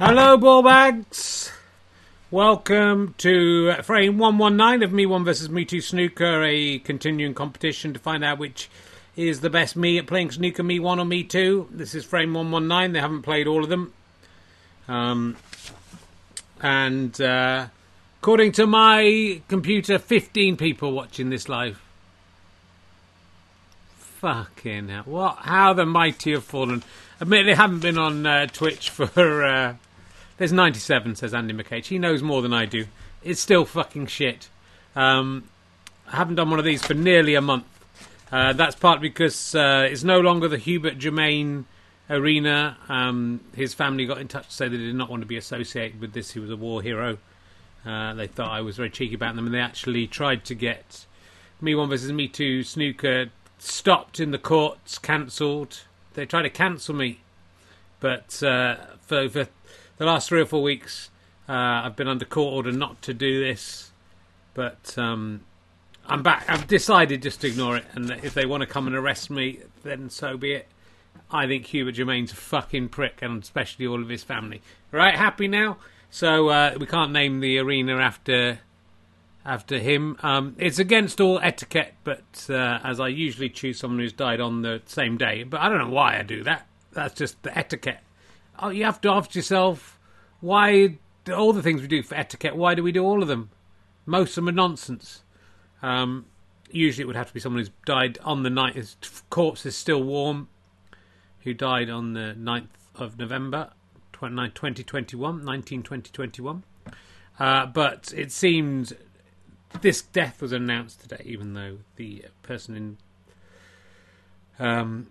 Hello, ball bags. Welcome to frame 119 of Me One versus Me Two Snooker, a continuing competition to find out which is the best me at playing snooker, Me One or Me Two. This is frame 119. They haven't played all of them, and according to my computer, 15 people watching this live. Fucking hell! What? How the mighty have fallen. Admittedly, haven't been on Twitch for. There's 97, says Andy McCage. He knows more than I do. It's still fucking shit. I haven't done one of these for nearly a month. That's partly because it's no longer the Hubert Germain arena. His family got in touch to say they did not want to be associated with this. He was a war hero. They thought I was very cheeky about them, and they actually tried to get Me One versus Me Two Snooker stopped in the courts, cancelled. They tried to cancel me, but for the last 3 or 4 weeks, I've been under court order not to do this. But I'm back. I've decided just to ignore it, and if they want to come and arrest me, then so be it. I think Hubert Germain's a fucking prick, and especially all of his family. Right, happy now? So we can't name the arena after him. It's against all etiquette, but as I usually choose someone who's died on the same day, but I don't know why I do that. That's just the etiquette. Oh, you have to ask yourself, why all the things we do for etiquette, why do we do all of them? Most of them are nonsense. Usually it would have to be someone who's died on the night, his corpse is still warm, who died on the 9th of November 2021. But it seemed this death was announced today, even though the person in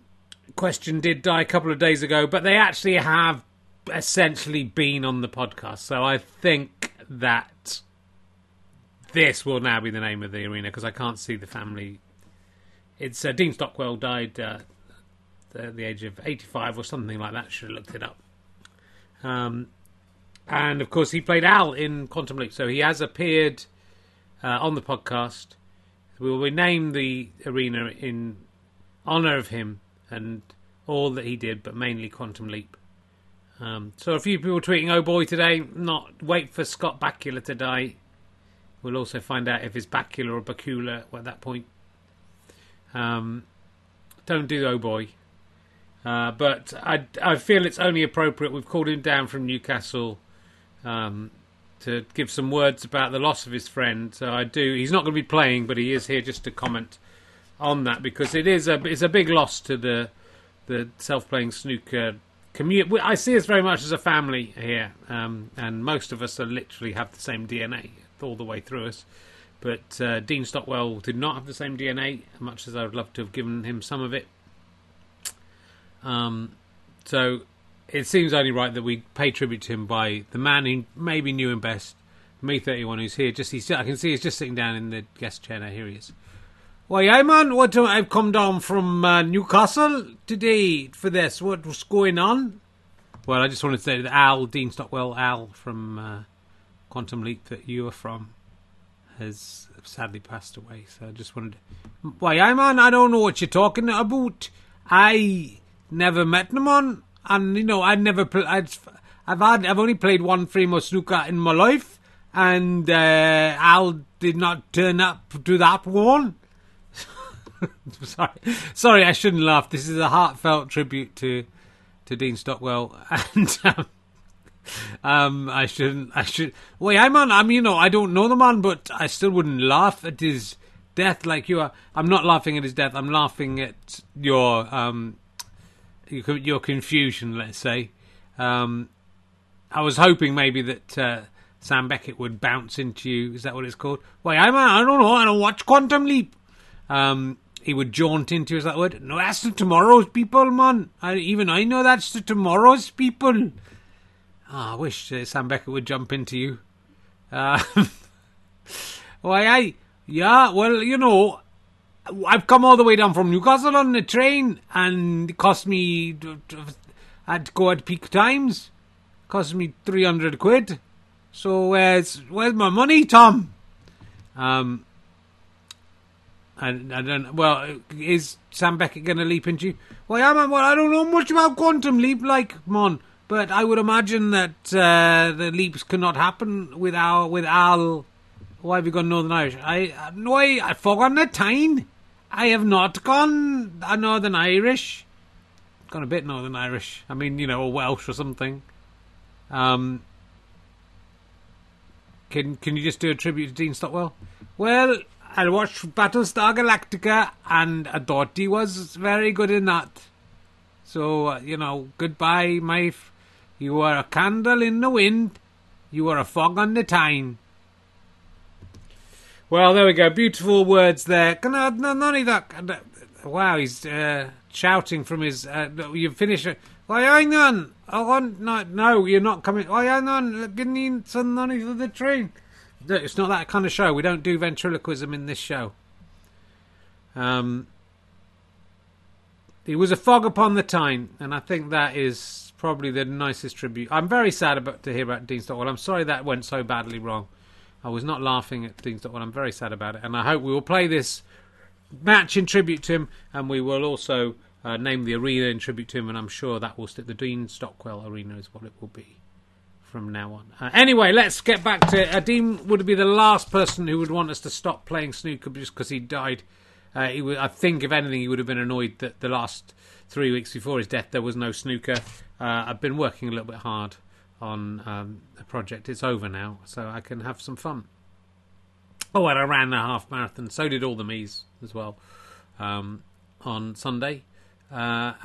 question did die a couple of days ago. But they actually have essentially been on the podcast. So I think that this will now be the name of the arena, because I can't see the family. It's Dean Stockwell died at the age of 85 or something like that. Should have looked it up. And, of course, he played Al in Quantum Leap. So he has appeared on the podcast. We will rename the arena in honour of him and all that he did, but mainly Quantum Leap. So a few people tweeting, oh boy, today, not wait for Scott Bakula to die. We'll also find out if it's Bakula or Bakula at that point. Don't do oh boy. But I feel it's only appropriate. We've called him down from Newcastle to give some words about the loss of his friend. So I do. He's not going to be playing, but he is here just to comment on that, because it is a big loss to the self-playing snooker community. I see us very much as a family here, and most of us are literally have the same DNA all the way through us. But Dean Stockwell did not have the same DNA, much as I would love to have given him some of it. So it seems only right that we pay tribute to him by the man who maybe knew him best, Me 31, who's here. I can see he's just sitting down in the guest chair now. Here he is. Why, well, yeah, man, what I've come down from Newcastle today for this. What's going on? Well, I just wanted to say that Al, Dean Stockwell, Al from Quantum Leap that you are from, has sadly passed away. So I just wanted to... Why, yeah, man, I don't know what you're talking about. I never met him on, and you know, I've only played one frame of snooker in my life, and Al did not turn up to that one. sorry, I shouldn't laugh. This is a heartfelt tribute to Dean Stockwell, and I should. Wait, I'm you know, I don't know the man, but I still wouldn't laugh at his death like you are. I'm not laughing at his death. I'm laughing at your confusion, let's say. I was hoping maybe that Sam Beckett would bounce into you. Is that what it's called? Wait, I don't know. I don't watch Quantum Leap. He would jaunt into you, is that word? No, that's the tomorrow's people, man. I know that's the tomorrow's people. Oh, I wish Sam Beckett would jump into you. Yeah, well, you know, I've come all the way down from Newcastle on the train, and it cost me, I had to go at peak times, it cost me 300 quid. So where's my money, Tom? I don't. Well, is Sam Beckett going to leap into you? Well, I don't know much about Quantum Leap, like, man. But I would imagine that the leaps could not happen with Al. Why have you gone Northern Irish? I've forgotten the time. I have not gone Northern Irish. Gone a bit Northern Irish. I mean, you know, or Welsh or something. Can you just do a tribute to Dean Stockwell? Well, I watched Battlestar Galactica, and I thought he was very good in that. So, you know, goodbye, my... You were a candle in the wind. You were a fog on the time. Well, there we go. Beautiful words there. Can I... Not only that... Wow, he's shouting from his... you finish... Why, hang on. I want... No, you're not coming... Why, hang on. Give me some money for the train. No, it's not that kind of show. We don't do ventriloquism in this show. It was a fog upon the time, and I think that is probably the nicest tribute. I'm very sad to hear about Dean Stockwell. I'm sorry that went so badly wrong. I was not laughing at Dean Stockwell. I'm very sad about it, and I hope we will play this match in tribute to him, and we will also name the arena in tribute to him, and I'm sure that will stick. The Dean Stockwell Arena is what it will be from now on. Anyway, let's get back to... Dean would be the last person who would want us to stop playing snooker just because he died. I think, if anything, he would have been annoyed that the last 3 weeks before his death there was no snooker. I've been working a little bit hard on a project. It's over now, so I can have some fun. Oh, and I ran a half marathon. So did all the me's as well on Sunday. 1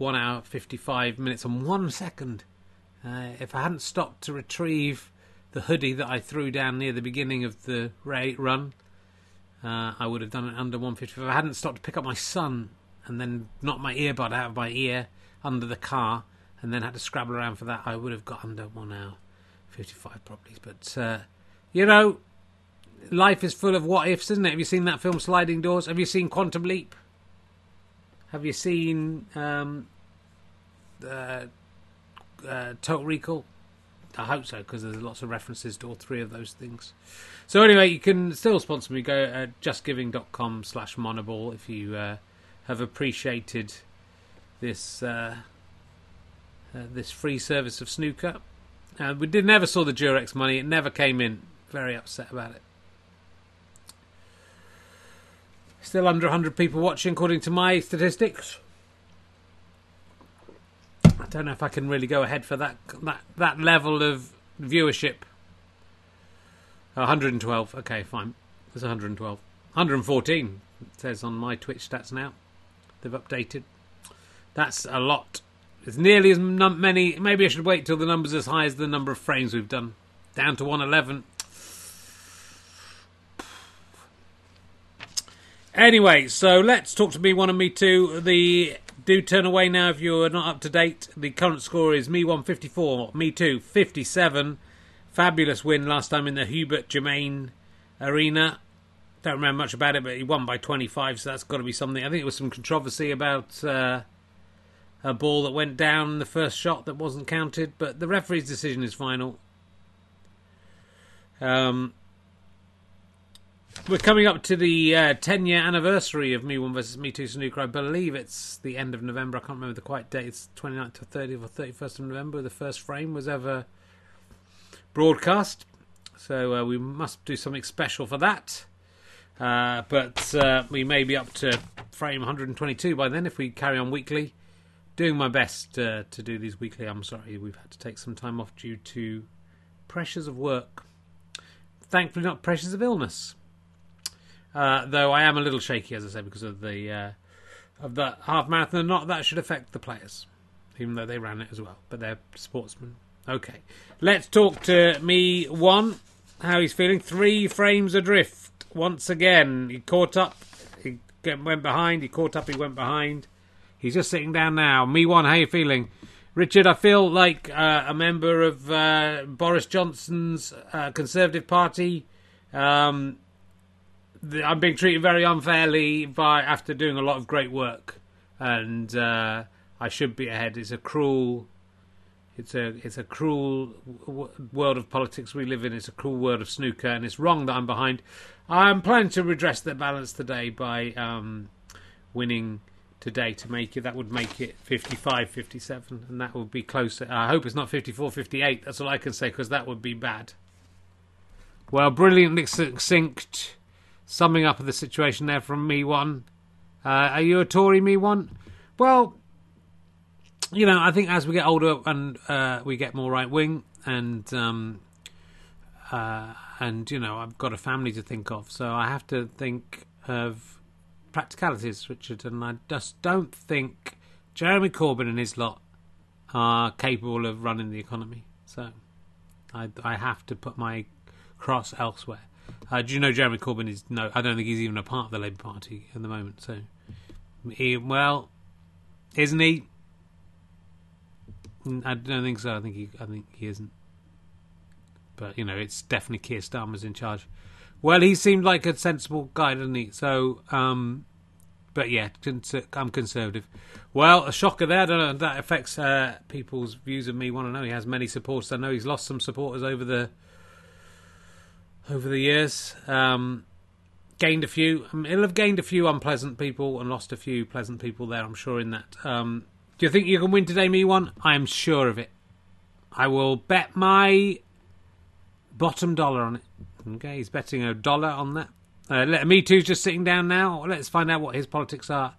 hour, 55 minutes and 1 second. If I hadn't stopped to retrieve the hoodie that I threw down near the beginning of the run... I would have done it under 1:55. I hadn't stopped to pick up my son and then knocked my earbud out of my ear under the car and then had to scrabble around for that. I would have got under 1 hour 55 probably. But, you know, life is full of what-ifs, isn't it? Have you seen that film Sliding Doors? Have you seen Quantum Leap? Have you seen Total Recall? I hope so, because there's lots of references to all three of those things. So anyway, you can still sponsor me. Go at justgiving.com/monoball if you have appreciated this this free service of snooker. We never saw the Durex money. It never came in. Very upset about it. Still under 100 people watching, according to my statistics. I don't know if I can really go ahead for that level of viewership. 112. Okay, fine. There's 112. 114, it says on my Twitch stats now. They've updated. That's a lot. It's nearly as many. Maybe I should wait till the number's as high as the number of frames we've done. Down to 111. Anyway, so let's talk to me one and me two. Do turn away now if you're not up to date. The current score is me 154, me 257. Fabulous win last time in the Hubert Germain Arena. Don't remember much about it, but he won by 25, so that's got to be something. I think it was some controversy about a ball that went down in the first shot that wasn't counted, but the referee's decision is final. We're coming up to the 10-year anniversary of Me 1 versus Me 2 Snooker. I believe it's the end of November. I can't remember the quite date. It's 29th or 30th or 31st of November. The first frame was ever broadcast. So we must do something special for that. But we may be up to frame 122 by then if we carry on weekly. Doing my best to do these weekly. I'm sorry we've had to take some time off due to pressures of work. Thankfully not pressures of illness. Though I am a little shaky, as I said, because of the half marathon, and not that should affect the players, even though they ran it as well. But they're sportsmen. Okay, let's talk to me one. How he's feeling? 3 frames adrift once again. He caught up. He went behind. He caught up. He went behind. He's just sitting down now. Me one. How you feeling, Richard? I feel like a member of Boris Johnson's Conservative Party. I'm being treated very unfairly after doing a lot of great work, and I should be ahead. It's a cruel, it's a cruel world of politics we live in. It's a cruel world of snooker, and it's wrong that I'm behind. I'm planning to redress the balance today by winning today to make it. That would make it 55, 57, and that would be closer. I hope it's not 54, 58. That's all I can say, because that would be bad. Well, brilliantly succinct summing up of the situation there from me one. Are you a Tory, me one? Well, you know, I think as we get older and we get more right wing, and you know, I've got a family to think of, so I have to think of practicalities, Richard, and I just don't think Jeremy Corbyn and his lot are capable of running the economy. So I have to put my cross elsewhere. Do you know Jeremy Corbyn is no? I don't think he's even a part of the Labour Party at the moment. So, well, isn't he? I don't think so. I think he isn't. But you know, it's definitely Keir Starmer's in charge. Well, he seemed like a sensible guy, didn't he? So, but yeah, I'm conservative. Well, a shocker there. I don't know if that affects people's views of me. Want to know? He has many supporters. I know he's lost some supporters over the years, gained a few. He'll have gained a few unpleasant people and lost a few pleasant people there, I'm sure, in that. Do you think you can win today, me one? I'm sure of it. I will bet my bottom dollar on it. Okay, he's betting a dollar on that. Me too's just sitting down now. Let's find out what his politics are.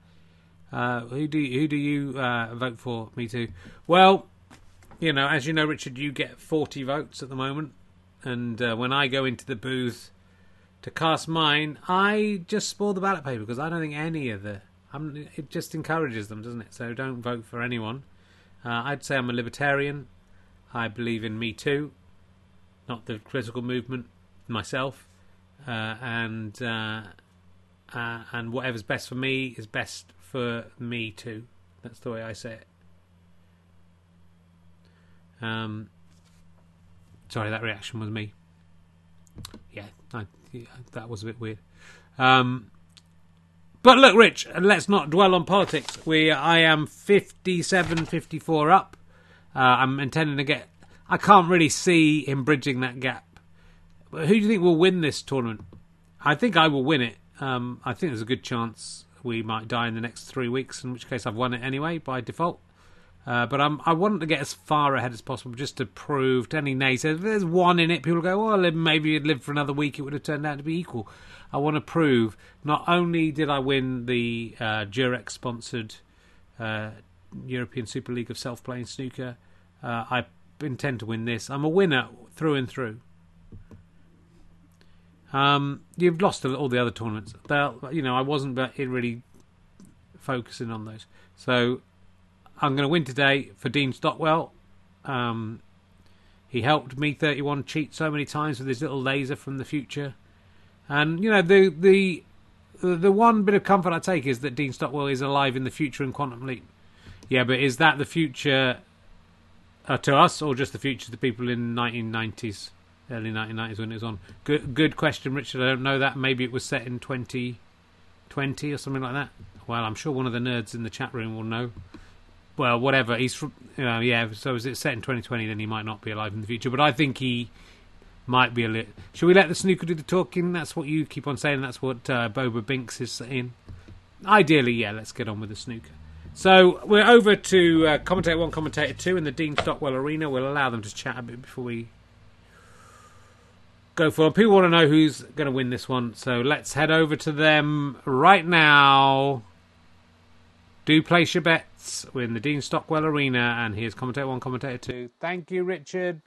Who do you vote for, me too? Well, you know, as you know, Richard, you get 40 votes at the moment. And when I go into the booth to cast mine, I just spoil the ballot paper, because I don't think any of the... it just encourages them, doesn't it? So don't vote for anyone. I'd say I'm a libertarian. I believe in Me Too, not the political movement, myself. And whatever's best for me is best for me too. That's the way I say it. Sorry, that reaction was me. Yeah, that was a bit weird. But look, Rich, let's not dwell on politics. I am 57, 54 up. I'm intending to get... I can't really see him bridging that gap. But who do you think will win this tournament? I think I will win it. I think there's a good chance we might die in the next 3 weeks, in which case I've won it anyway by default. But I wanted to get as far ahead as possible, just to prove to any naysayers. If there's one in it, people go, well, maybe you'd lived for another week, it would have turned out to be equal. I want to prove not only did I win the Durex-sponsored European Super League of Self-Playing Snooker, I intend to win this. I'm a winner through and through. You've lost all the other tournaments. You know, I wasn't really focusing on those. So... I'm going to win today for Dean Stockwell. He helped me 31 cheat so many times with his little laser from the future. And, you know, the one bit of comfort I take is that Dean Stockwell is alive in the future in Quantum Leap. Yeah, but is that the future to us, or just the future to people in 1990s, early 1990s when it was on? Good question, Richard. I don't know that. Maybe it was set in 2020 or something like that. Well, I'm sure one of the nerds in the chat room will know. Well, whatever, he's from, you know, yeah, so is it set in 2020, then he might not be alive in the future, but I think he might be a little... Should we let the snooker do the talking? That's what you keep on saying, that's what Boba Binks is saying. Ideally, yeah, let's get on with the snooker. So, we're over to Commentator 1, Commentator 2 in the Dean Stockwell Arena. We'll allow them to chat a bit before we go for it. People want to know who's going to win this one, so let's head over to them right now. Do place your bets. We're in the Dean Stockwell Arena, and here's Commentator 1, Commentator 2. Thank you, Richard.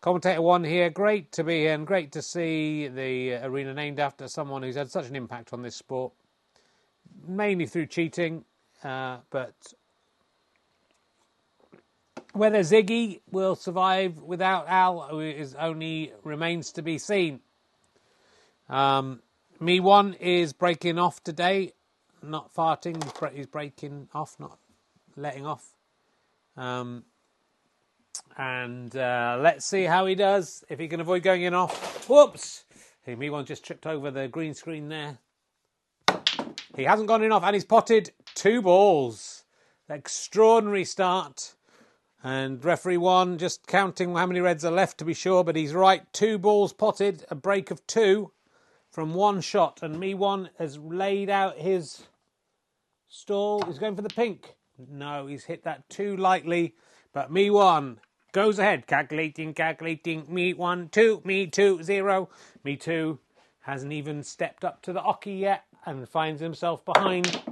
Commentator 1 here. Great to be here, and great to see the arena named after someone who's had such an impact on this sport, mainly through cheating. But whether Ziggy will survive without Al remains to be seen. Me 1 is breaking off today. Not farting, he's breaking off, not letting off. Let's see how he does, if he can avoid going in off. Whoops! Hey, me one just tripped over the green screen there. He hasn't gone in off, and he's potted 2 balls. Extraordinary start. And referee 1 just counting how many reds are left to be sure, but he's right. 2 balls potted, a break of 2. From 1 shot, and me one has laid out his Stall is going for the pink. No, he's hit that too lightly. But me one goes ahead. Calculating. Me 1, 2, me 2, 0. Me two hasn't even stepped up to the Oki yet and finds himself behind.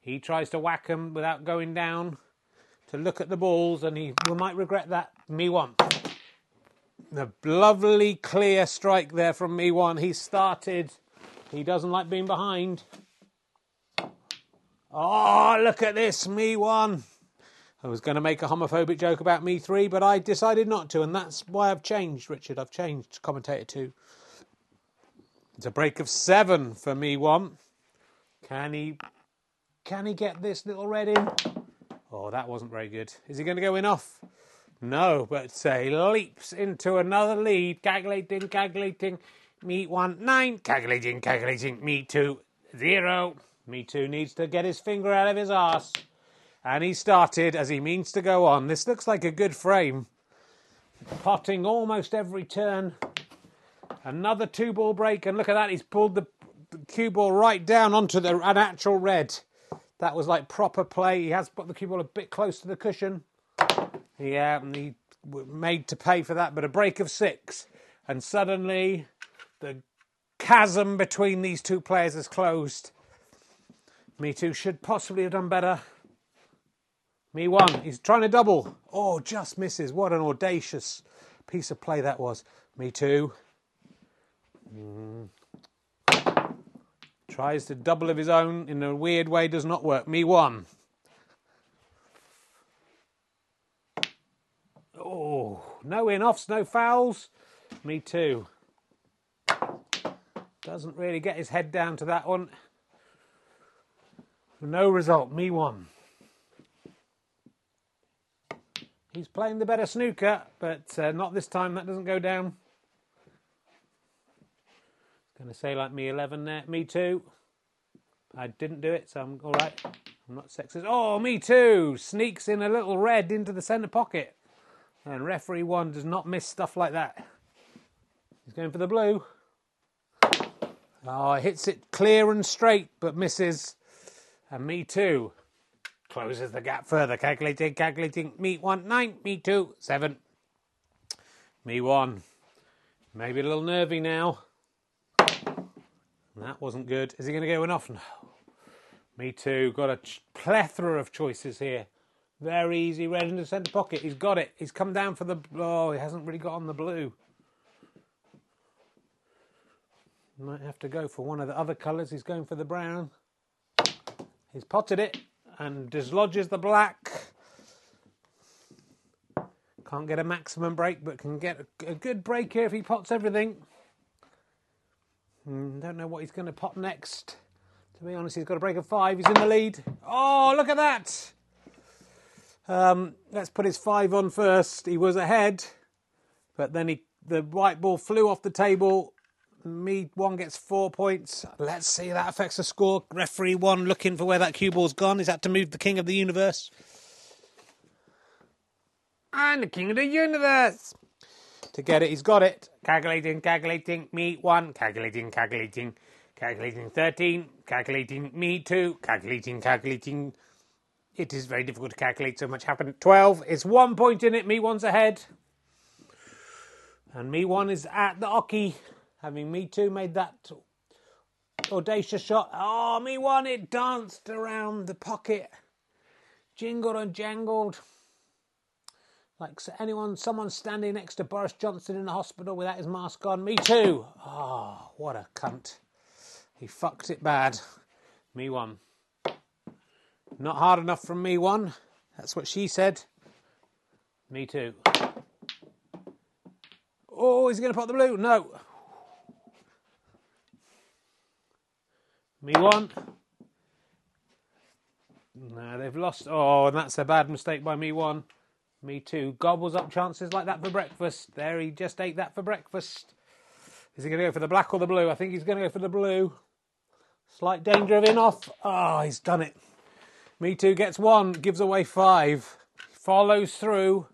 He tries to whack him without going down to look at the balls, and he might regret that. Me one. The lovely clear strike there from me one. He started. He doesn't like being behind. Oh, look at this, me one. I was going to make a homophobic joke about me three, but I decided not to, and that's why I've changed, Richard. I've changed to commentator two. It's a break of 7 for me one. Can he get this little red in? Oh, that wasn't very good. Is he going to go in off? No, but he leaps into another lead. Calculating. Me 1, 9. Calculating. Me 2, 0. Me 2 needs to get his finger out of his arse. And he started as he means to go on. This looks like a good frame. Potting almost every turn. Another 2-ball break. And look at that. He's pulled the cue ball right down onto an actual red. That was like proper play. He has put the cue ball a bit close to the cushion. Yeah, and he made to pay for that, but a break of 6. And suddenly the chasm between these two players is closed. Me two should possibly have done better. Me one, he's trying to double. Oh, just misses. What an audacious piece of play that was. Me two. Tries to double of his own in a weird way, does not work. Me one. Oh, no in-offs, no fouls. Me too. Doesn't really get his head down to that one. No result. Me one. He's playing the better snooker, but not this time. That doesn't go down. Going to say like me 11 there. Me too. I didn't do it, so I'm all right. I'm not sexist. Oh, me too. Sneaks in a little red into the centre pocket. And referee one does not miss stuff like that. He's going for the blue. Oh, hits it clear and straight, but misses. And me too. Closes the gap further. Calculating. Me 1, 9. Me 2, 7. Me one. Maybe a little nervy now. That wasn't good. Is he going to go in off? No. Me too. Got a plethora of choices here. Very easy, red in the centre pocket. He's got it. He's come down for the... Oh, he hasn't really got on the blue. Might have to go for one of the other colours. He's going for the brown. He's potted it and dislodges the black. Can't get a maximum break, but can get a good break here if he pots everything. Don't know what he's going to pot next. To be honest, he's got a break of 5. He's in the lead. Oh, look at that! Let's put his 5 on first. He was ahead, but then the white ball flew off the table. Me one gets 4 points. Let's see that affects the score. Referee one looking for where that cue ball's gone. He's had to move the king of the universe. And the king of the universe to get it. He's got it. Calculating. Me 1. Calculating. Calculating 13. Calculating. Me 2. Calculating. It is very difficult to calculate, so much happened. 12. It's 1 point in it. Me one's ahead. And me one is at the Oki. Having me two made that audacious shot. Oh, me one. It danced around the pocket. Jingled and jangled. Like someone standing next to Boris Johnson in the hospital without his mask on. Me two. Oh, what a cunt. He fucked it bad. Me one. Not hard enough from me one. That's what she said. Me too. Oh, is he going to pot the blue? No. Me one. No, they've lost. Oh, and that's a bad mistake by me one. Me too. Gobbles up chances like that for breakfast. There, he just ate that for breakfast. Is he going to go for the black or the blue? I think he's going to go for the blue. Slight danger of in-off. Oh, he's done it. Me too gets 1, gives away 5. Follows through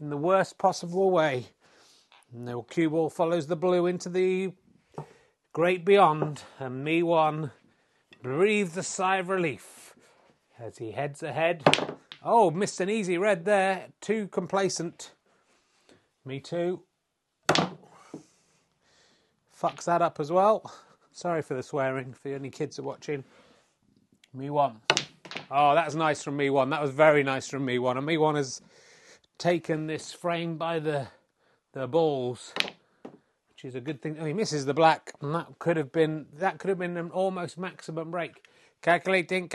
in the worst possible way. And the cue ball follows the blue into the great beyond. And me one breathes a sigh of relief. as he heads ahead. Oh, missed an easy red there. Too complacent. Me too. Fucks that up as well. Sorry for the swearing, for any kids that are watching. Me one. Oh, that's nice from me one. That was very nice from me one. And me one has taken this frame by the balls, which is a good thing. Oh, he misses the black, and that could have been an almost maximum break. Calculating.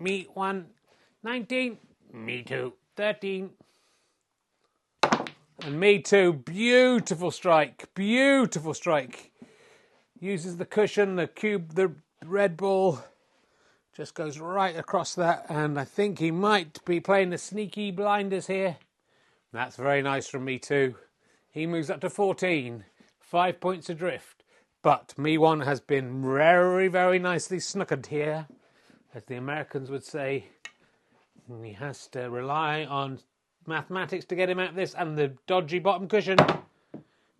Me one. 19. Me two. 13. And me too. Beautiful strike. Uses the cushion, the cube, the red ball. Just goes right across that. And I think he might be playing the sneaky blinders here. That's very nice from me too. He moves up to 14. 5 points adrift. But me one has been very, very nicely snookered here. As the Americans would say, he has to rely on mathematics to get him out of this, and the dodgy bottom cushion.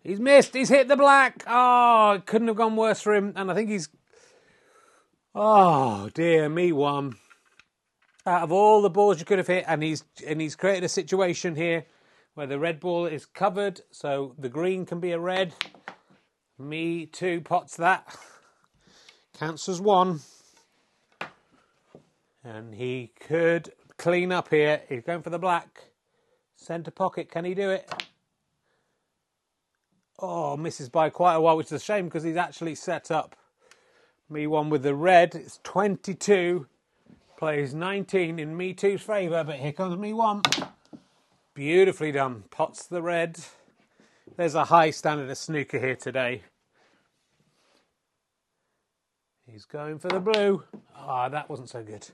He's missed. He's hit the black. Oh, it couldn't have gone worse for him. And I think he's... Oh, dear me one. Out of all the balls you could have hit, and he's created a situation here where the red ball is covered, so the green can be a red. Me two pots that. Counts as one. And he could clean up here. He's going for the black. Centre pocket, can he do it? Oh, misses by quite a while, which is a shame because he's actually set up. Me one with the red, it's 22, plays 19 in me two's favour, but here comes me one. Beautifully done, pots the red. There's a high standard of snooker here today. He's going for the blue. Ah, that wasn't so good.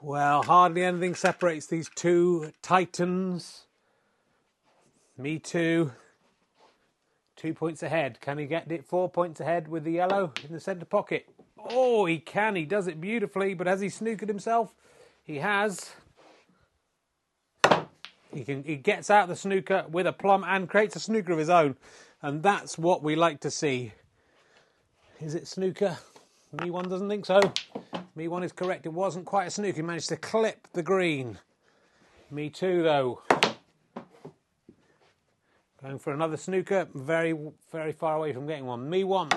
Well, hardly anything separates these two titans. Me too. 2 points ahead. Can he get it? 4 points ahead with the yellow in the centre pocket. Oh, he can. He does it beautifully. But has he snookered himself? He has. He gets out the snooker with a plum and creates a snooker of his own. And that's what we like to see. Is it snooker? Me one doesn't think so. Me one is correct. It wasn't quite a snooker. He managed to clip the green. Me too, though. Going for another snooker. Very, very far away from getting one. Me one.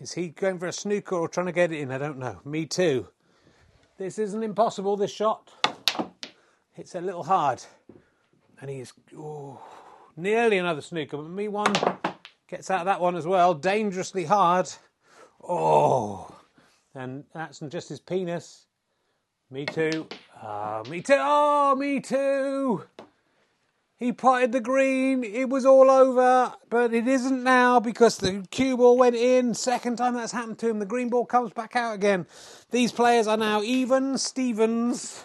Is he going for a snooker or trying to get it in? I don't know. Me too. This isn't impossible, this shot. Hits a little hard. And he is nearly another snooker. But me one gets out of that one as well. Dangerously hard. Oh. And that's just his penis. Me too. Me too. He potted the green. It was all over. But it isn't now because the cue ball went in. Second time that's happened to him. The green ball comes back out again. These players are now even Stevens.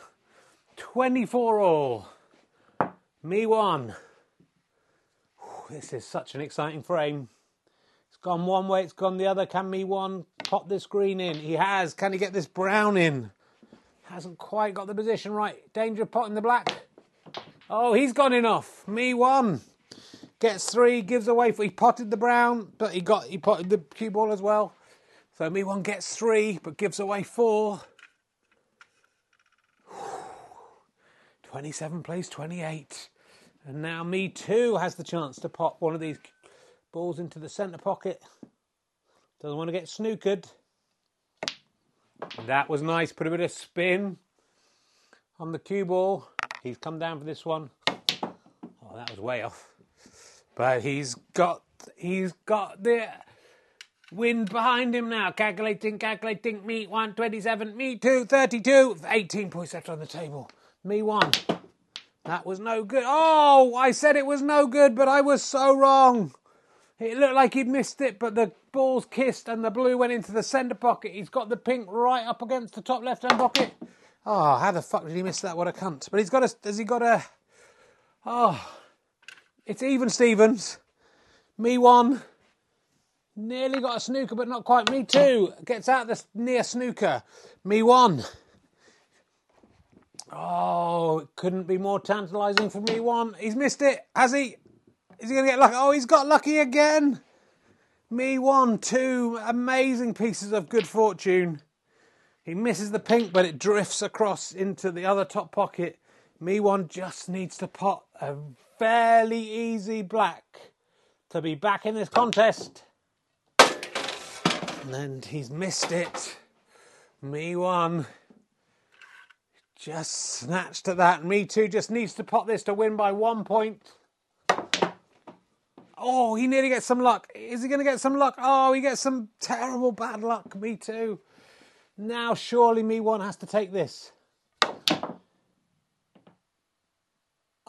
24 all. Me one. Whew, this is such an exciting frame. It's gone one way. It's gone the other. Can me one pop this green in? He has. Can he get this brown in? Hasn't quite got the position right. Danger of potting the black. Oh, he's gone in off. Me one. Gets three, gives away. He potted the brown, but he potted the cue ball as well. So me one gets three, but gives away four. 27 plays 28. And now me two has the chance to pop one of these balls into the centre pocket. Doesn't want to get snookered. That was nice. Put a bit of spin on the cue ball. He's come down for this one. Oh, that was way off. But he's got the wind behind him now. Calculating. Me one, 27. Me two, 32. 18 points left on the table. Me one. That was no good. Oh, I said it was no good, but I was so wrong. It looked like he'd missed it, but the ball's kissed and the blue went into the centre pocket. He's got the pink right up against the top left-hand pocket. Oh, how the fuck did he miss that? What a cunt. But has he got a... Oh, it's even Stevens. Me one. Nearly got a snooker, but not quite. Me two. Gets out the near snooker. Me one. Oh, it couldn't be more tantalising for me one. He's missed it. Has he? Is he going to get lucky? Oh, he's got lucky again. Me one. Two amazing pieces of good fortune. He misses the pink, but it drifts across into the other top pocket. Me1 just needs to pot a fairly easy black to be back in this contest. And he's missed it. Me1 just snatched at that. Me2 just needs to pot this to win by 1 point. Oh, he nearly gets some luck. Is he going to get some luck? Oh, he gets some terrible bad luck. Me2. Now, surely Me1 has to take this.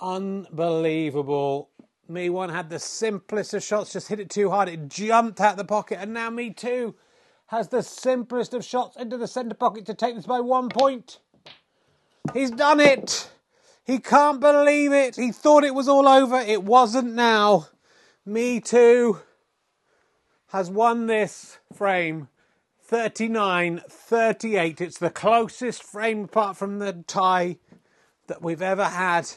Unbelievable. Me1 had the simplest of shots, just hit it too hard. It jumped out the pocket. And now Me2 has the simplest of shots into the centre pocket to take this by 1 point. He's done it. He can't believe it. He thought it was all over. It wasn't now. Me2 has won this frame 39-38. It's the closest frame apart from the tie that we've ever had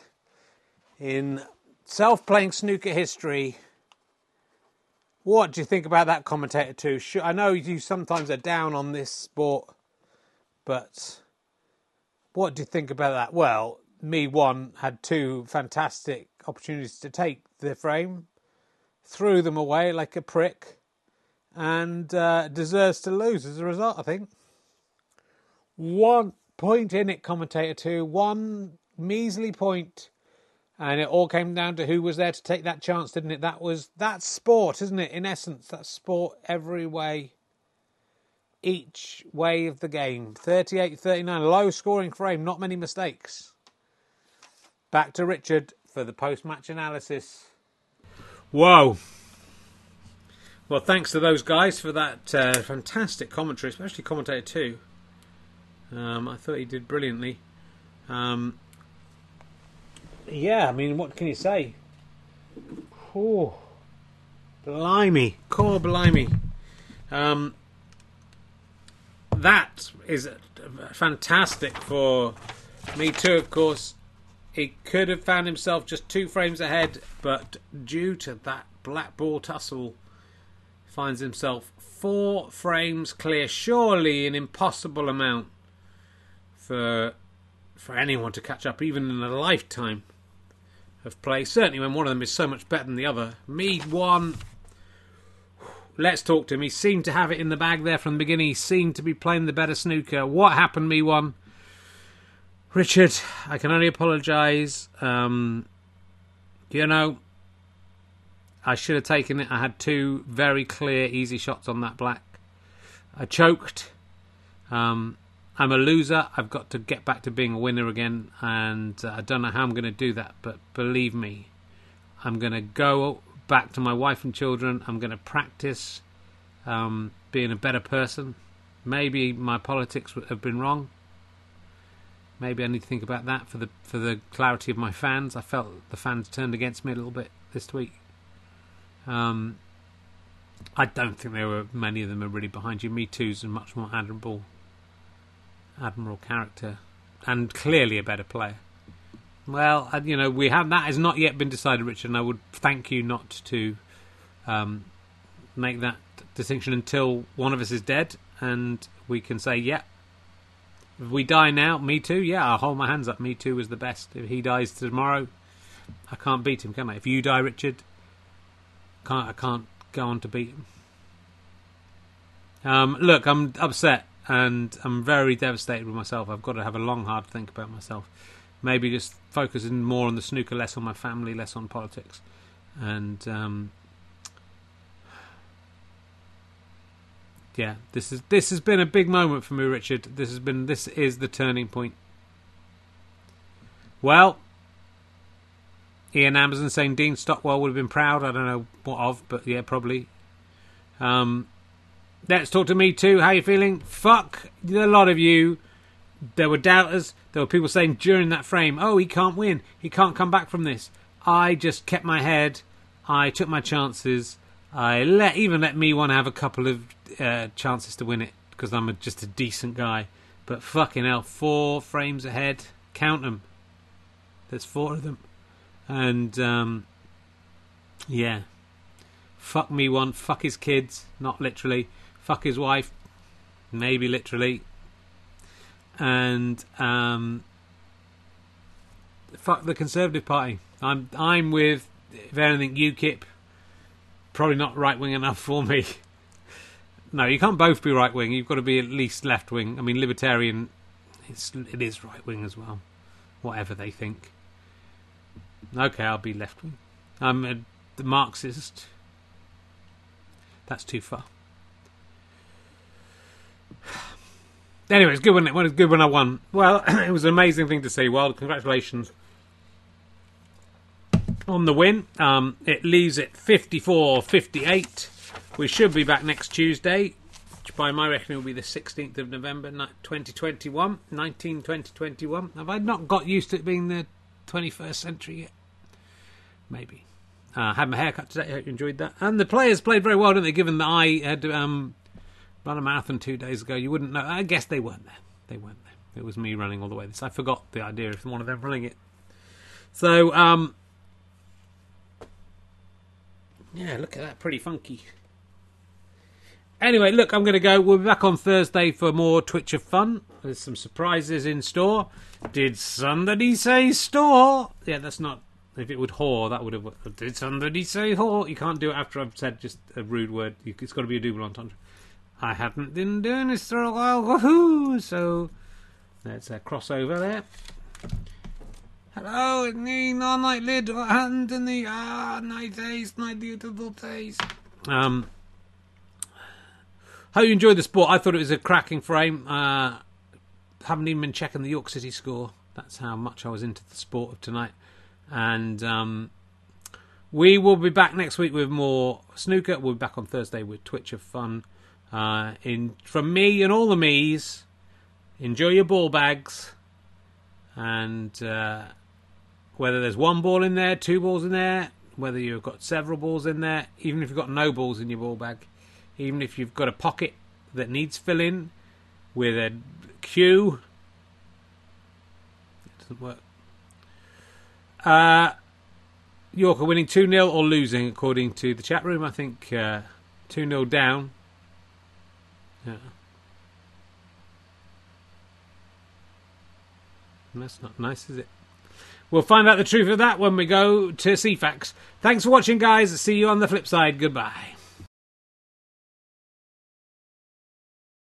in self-playing snooker history. What do you think about that, commentator too? I know you sometimes are down on this sport, but what do you think about that? Well, Me1 had two fantastic opportunities to take the frame, threw them away like a prick, and deserves to lose as a result, I think. 1 point in it, commentator two. One measly point. And it all came down to who was there to take that chance, didn't it? That's sport, isn't it? In essence, that's sport every way, each way of the game. 38-39, low-scoring frame, not many mistakes. Back to Richard for the post-match analysis. Whoa. Well, thanks to those guys for that fantastic commentary, especially commentator two. I thought he did brilliantly. Yeah, I mean, what can you say? Oh, blimey. Core blimey. That is fantastic for Me2, of course. He could have found himself just two frames ahead, but due to that black ball tussle, finds himself 4 frames clear. Surely an impossible amount for anyone to catch up, even in a lifetime of play. Certainly when one of them is so much better than the other. Me1, let's talk to him. He seemed to have it in the bag there from the beginning. He seemed to be playing the better snooker. What happened, Me1? Richard, I can only apologise. You know, I should have taken it. I had two very clear, easy shots on that black. I choked. I'm a loser. I've got to get back to being a winner again. And I don't know how I'm going to do that. But believe me, I'm going to go back to my wife and children. I'm going to practice being a better person. Maybe my politics have been wrong. Maybe I need to think about that for the clarity of my fans. I felt the fans turned against me a little bit this week. I don't think there were many of them are really behind you. Me2's a much more admirable character, and clearly a better player. Well, you know, we have that has not yet been decided, Richard, and I would thank you not to make that distinction until one of us is dead, and we can say, yeah, if we die now, Me2, yeah, I'll hold my hands up. Me2 was the best. If he dies tomorrow, I can't beat him, can I? If you die, Richard, I can't go on to beat him. Look, I'm upset and I'm very devastated with myself. I've got to have a long, hard think about myself. Maybe just focusing more on the snooker, less on my family, less on politics. And yeah, this has been a big moment for me, Richard. This is the turning point. Well, Ian Amazon saying Dean Stockwell would have been proud. I don't know what of, but yeah, probably. Let's talk to Me2. How you feeling? Fuck a lot of you. There were doubters. There were people saying during that frame, oh, he can't win. He can't come back from this. I just kept my head. I took my chances. I let Me1 have a couple of chances to win it because I'm just a decent guy. But fucking hell, 4 frames ahead. Count them. There's 4 of them. And, yeah, fuck Me1, fuck his kids, not literally, fuck his wife, maybe literally, and fuck the Conservative Party. I'm with, if anything, UKIP. Probably not right wing enough for me. No, you can't both be right wing. You've got to be at least left wing. I mean, Libertarian, it is right wing as well. Whatever they think. Okay, I'll be left wing. I'm a Marxist. That's too far. Anyway, it's good when it was good when I won. Well, it was an amazing thing to see. Well, congratulations on the win. It leaves it 54-58. We should be back next Tuesday, which by my reckoning will be the 16th of November 2021. 2021. Have I not got used to it being the 21st century yet? Maybe. Had my haircut today. I hope you enjoyed that. And the players played very well, didn't they? Given that I had run a marathon 2 days ago, you wouldn't know. I guess they weren't there. They weren't there. It was me running all the way. I forgot the idea of one of them running it. So, yeah, look at that. Pretty funky. Anyway, look, I'm going to go. We'll be back on Thursday for more Twitch of Fun. There's some surprises in store. Did somebody say store? Yeah, that's not... If it would whore, that would have... Did somebody say whore? You can't do it after I've said just a rude word. It's got to be a double entendre. I haven't been doing this for a while. Woohoo! So, that's a crossover there. Hello, it's me, night lid, and in the night days, night beautiful days. Hope you enjoyed the sport. I thought it was a cracking frame. Haven't even been checking the York City score. That's how much I was into the sport of tonight. And we will be back next week with more snooker. We'll be back on Thursday with Twitch of Fun. From me and all the me's, enjoy your ball bags. And whether there's one ball in there, two balls in there, whether you've got several balls in there, even if you've got no balls in your ball bag, even if you've got a pocket that needs filling with a cue, it doesn't work. York are winning 2-0 or losing, according to the chat room. I think 2-0 down. Yeah. That's not nice, is it? We'll find out the truth of that when we go to CFAX. Thanks for watching, guys. See you on the flip side. Goodbye.